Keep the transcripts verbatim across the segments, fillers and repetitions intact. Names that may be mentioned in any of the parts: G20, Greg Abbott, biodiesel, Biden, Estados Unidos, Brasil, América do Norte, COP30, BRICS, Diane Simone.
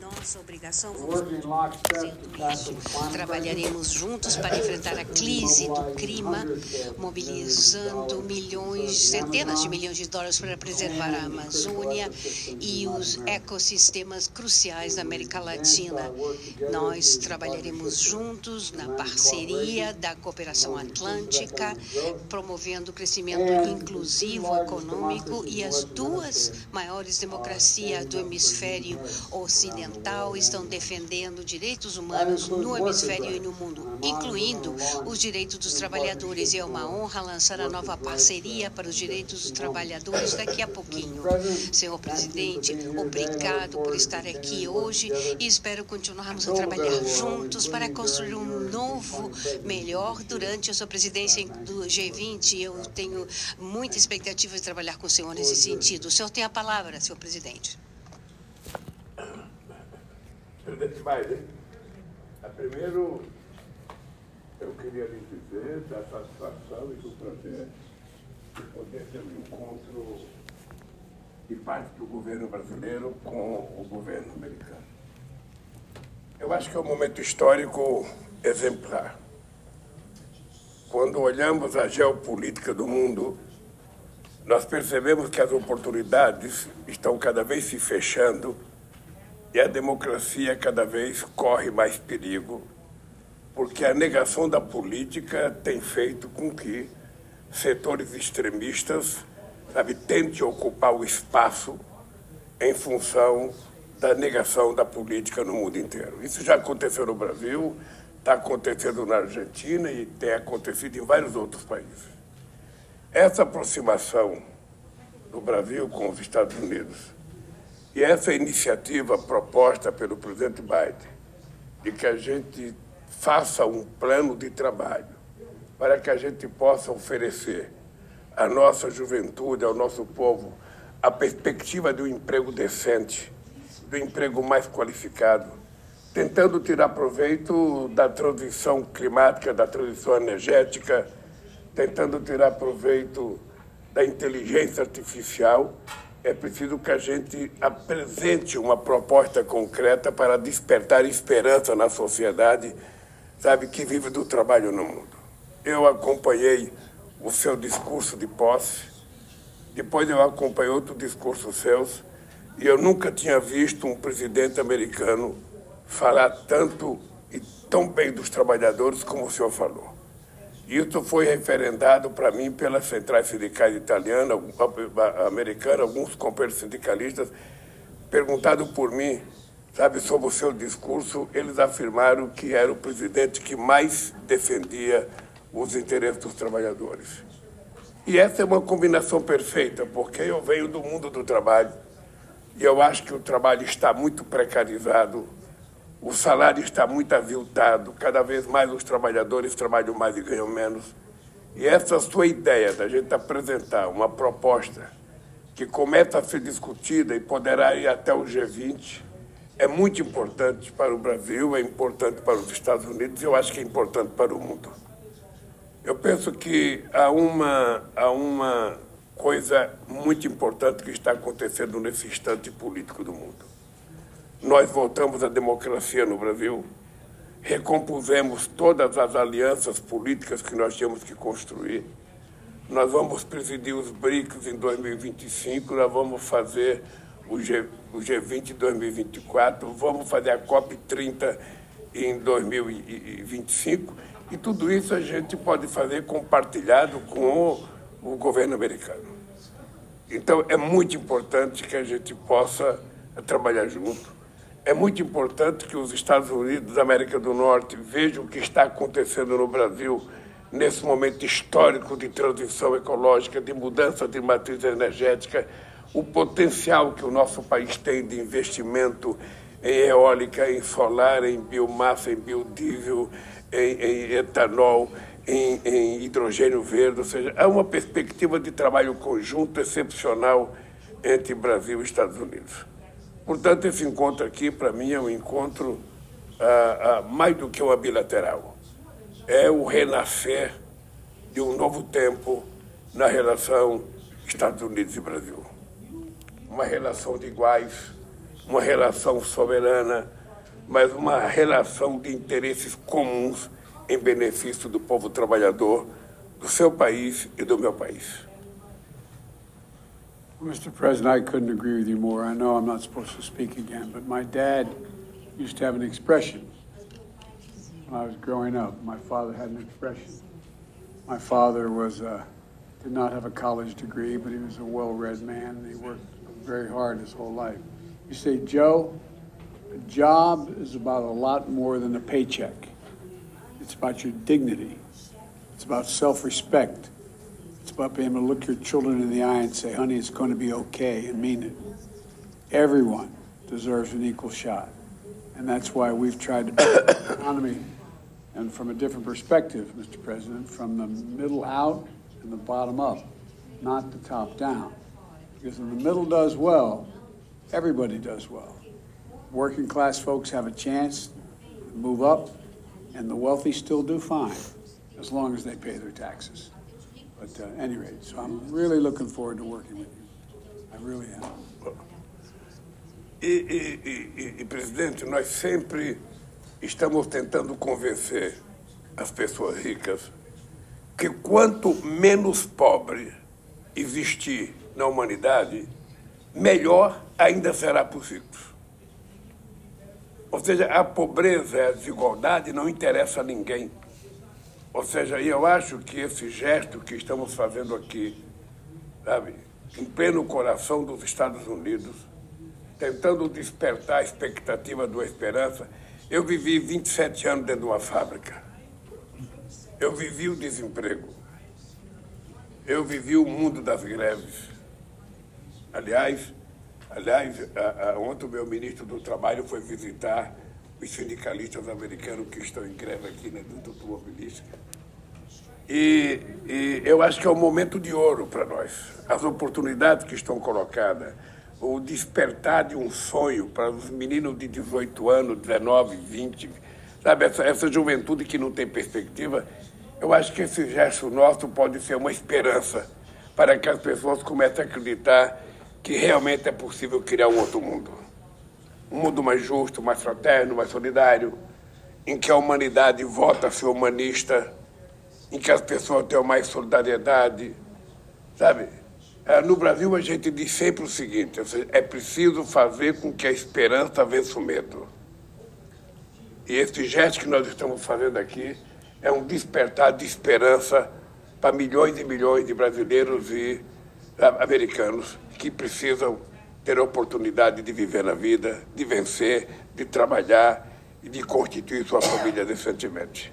Nossa obrigação é trabalharemos juntos para enfrentar a crise do clima, mobilizando milhões, centenas de milhões de dólares para preservar a Amazônia e os ecossistemas cruciais da América Latina. Nós trabalharemos juntos na parceria da cooperação atlântica, promovendo o crescimento inclusivo, econômico, e as duas maiores democracias do hemisfério ocidental estão defendendo direitos humanos no hemisfério e no mundo, incluindo os direitos dos trabalhadores. E é uma honra lançar a nova parceria para os direitos dos trabalhadores daqui a pouquinho. Senhor presidente, obrigado por estar aqui hoje e espero continuarmos a trabalhar juntos para construir um novo melhor durante a sua presidência do G vinte. Eu tenho muita expectativa de trabalhar com o senhor nesse sentido. O senhor tem a palavra, senhor presidente. Presidente Biden, primeiro eu queria lhe dizer da satisfação e do prazer de poder ter um encontro de parte do governo brasileiro com o governo americano. Eu acho que é um momento histórico exemplar. Quando olhamos a geopolítica do mundo, nós percebemos que as oportunidades estão cada vez se fechando e a democracia cada vez corre mais perigo, porque a negação da política tem feito com que setores extremistas, sabe, tentem ocupar o espaço em função da negação da política no mundo inteiro. Isso já aconteceu no Brasil, está acontecendo na Argentina e tem acontecido em vários outros países. Essa aproximação do Brasil com os Estados Unidos e essa iniciativa proposta pelo presidente Biden de que a gente faça um plano de trabalho para que a gente possa oferecer à nossa juventude, ao nosso povo, a perspectiva de um emprego decente, de um emprego mais qualificado, tentando tirar proveito da transição climática, da transição energética, tentando tirar proveito da inteligência artificial. É preciso que a gente apresente uma proposta concreta para despertar esperança na sociedade, sabe, que vive do trabalho no mundo. Eu acompanhei o seu discurso de posse, depois eu acompanhei outro discurso seus, e eu nunca tinha visto um presidente americano falar tanto e tão bem dos trabalhadores como o senhor falou. Isso foi referendado para mim pelas centrais sindicais italianas, americanas, alguns companheiros sindicalistas. Perguntado por mim, sabe, sobre o seu discurso, eles afirmaram que era o presidente que mais defendia os interesses dos trabalhadores. E essa é uma combinação perfeita, porque eu venho do mundo do trabalho e eu acho que o trabalho está muito precarizado. O salário está muito aviltado, cada vez mais os trabalhadores trabalham mais e ganham menos. E essa sua ideia da gente apresentar uma proposta que começa a ser discutida e poderá ir até o G vinte é muito importante para o Brasil, é importante para os Estados Unidos e eu acho que é importante para o mundo. Eu penso que há uma, há uma coisa muito importante que está acontecendo nesse instante político do mundo. Nós voltamos à democracia no Brasil, recompusemos todas as alianças políticas que nós tínhamos que construir. Nós vamos presidir os BRICS em dois mil e vinte e cinco, nós vamos fazer o G vinte em dois mil e vinte e quatro, vamos fazer a COP trinta em dois mil e vinte e cinco, e tudo isso a gente pode fazer compartilhado com o governo americano. Então, é muito importante que a gente possa trabalhar junto. É muito importante que os Estados Unidos, da América do Norte, vejam o que está acontecendo no Brasil nesse momento histórico de transição ecológica, de mudança de matriz energética, o potencial que o nosso país tem de investimento em eólica, em solar, em biomassa, em biodiesel, em, em etanol, em, em hidrogênio verde. Ou seja, há uma perspectiva de trabalho conjunto excepcional entre Brasil e Estados Unidos. Portanto, esse encontro aqui, para mim, é um encontro ah, ah, mais do que uma bilateral. É o renascer de um novo tempo na relação Estados Unidos e Brasil. Uma relação de iguais, uma relação soberana, mas uma relação de interesses comuns em benefício do povo trabalhador, do seu país e do meu país. mister President, I couldn't agree with you more. I know I'm not supposed to speak again, but my dad used to have an expression when I was growing up. My father had an expression. My father was a, did not have a college degree, but he was a well-read man, and he worked very hard his whole life. You say, Joe, a job is about a lot more than a paycheck. It's about your dignity. It's about self-respect. It's about being able to look your children in the eye and say, honey, it's going to be okay, and mean it. Everyone deserves an equal shot. And that's why we've tried to build an economy. And from a different perspective, mister President, from the middle out and the bottom up, not the top down. Because when the middle does well, everybody does well. Working class folks have a chance to move up, and the wealthy still do fine, as long as they pay their taxes. But uh, any rate, so I'm really looking forward to working with you. I really am. E, e, e, e, presidente, nós sempre estamos tentando convencer as pessoas ricas que quanto menos pobre existir na humanidade, melhor ainda será possível. Ou seja, a pobreza e a desigualdade não interessa a ninguém. Ou seja, eu acho que esse gesto que estamos fazendo aqui, sabe, em pleno coração dos Estados Unidos, tentando despertar a expectativa da esperança. Eu vivi vinte e sete anos dentro de uma fábrica. Eu vivi o desemprego. Eu vivi o mundo das greves. Aliás, aliás a, a, ontem o meu ministro do Trabalho foi visitar os sindicalistas americanos que estão em greve aqui na indústria automobilística. E, e eu acho que é um momento de ouro para nós. As oportunidades que estão colocadas, o despertar de um sonho para os meninos de dezoito anos, dezenove, vinte, sabe, essa, essa juventude que não tem perspectiva, eu acho que esse gesto nosso pode ser uma esperança para que as pessoas comecem a acreditar que realmente é possível criar um outro mundo. Um mundo mais justo, mais fraterno, mais solidário, em que a humanidade volta a ser humanista, em que as pessoas tenham mais solidariedade, sabe? No Brasil, a gente diz sempre o seguinte, é preciso fazer com que a esperança vença o medo. E esse gesto que nós estamos fazendo aqui é um despertar de esperança para milhões e milhões de brasileiros e americanos que precisam ter a oportunidade de viver na vida, de vencer, de trabalhar e de constituir sua família decentemente.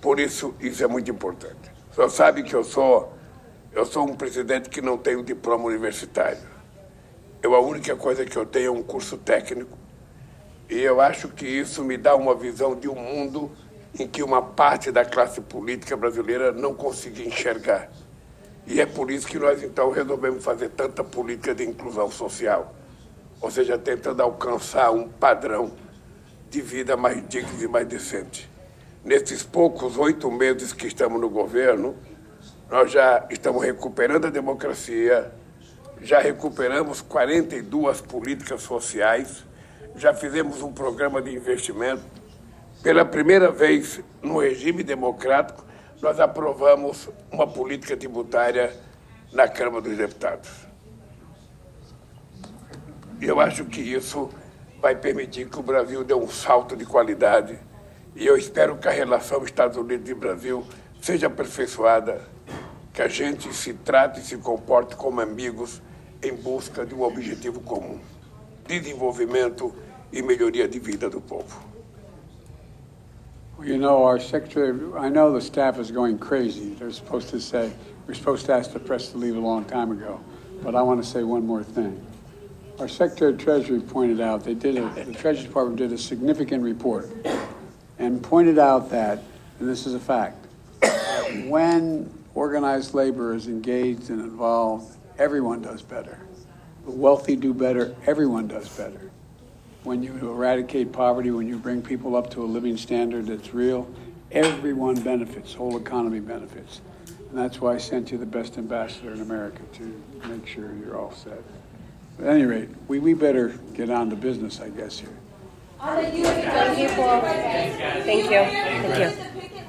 Por isso, isso é muito importante. O senhor sabe que eu sou, eu sou um presidente que não tenho diploma universitário. Eu, a única coisa que eu tenho é um curso técnico. E eu acho que isso me dá uma visão de um mundo em que uma parte da classe política brasileira não conseguia enxergar. E é por isso que nós, então, resolvemos fazer tanta política de inclusão social, ou seja, tentando alcançar um padrão de vida mais digno e mais decente. Nesses poucos oito meses que estamos no governo, nós já estamos recuperando a democracia, já recuperamos quarenta e duas políticas sociais, já fizemos um programa de investimento. Pela primeira vez no regime democrático, nós aprovamos uma política tributária na Câmara dos Deputados. E eu acho que isso vai permitir que o Brasil dê um salto de qualidade. E eu espero que a relação Estados Unidos e Brasil seja aperfeiçoada, que a gente se trate e se comporte como amigos em busca de um objetivo comum, desenvolvimento e melhoria de vida do povo. You know, our secretary, I know the staff is going crazy. They're supposed to say, we're supposed to ask the press to leave a long time ago. But I want to say one more thing. Our Secretary of Treasury pointed out, they did a, the Treasury Department did a significant report and pointed out that, and this is a fact, that when organized labor is engaged and involved, everyone does better. The wealthy do better, everyone does better. When you eradicate poverty, when you bring people up to a living standard that's real, everyone benefits, whole economy benefits. And that's why I sent you the best ambassador in America to make sure you're all set. At any rate, we, we better get on to business, I guess, here. Thank you. Thank you. Thank you.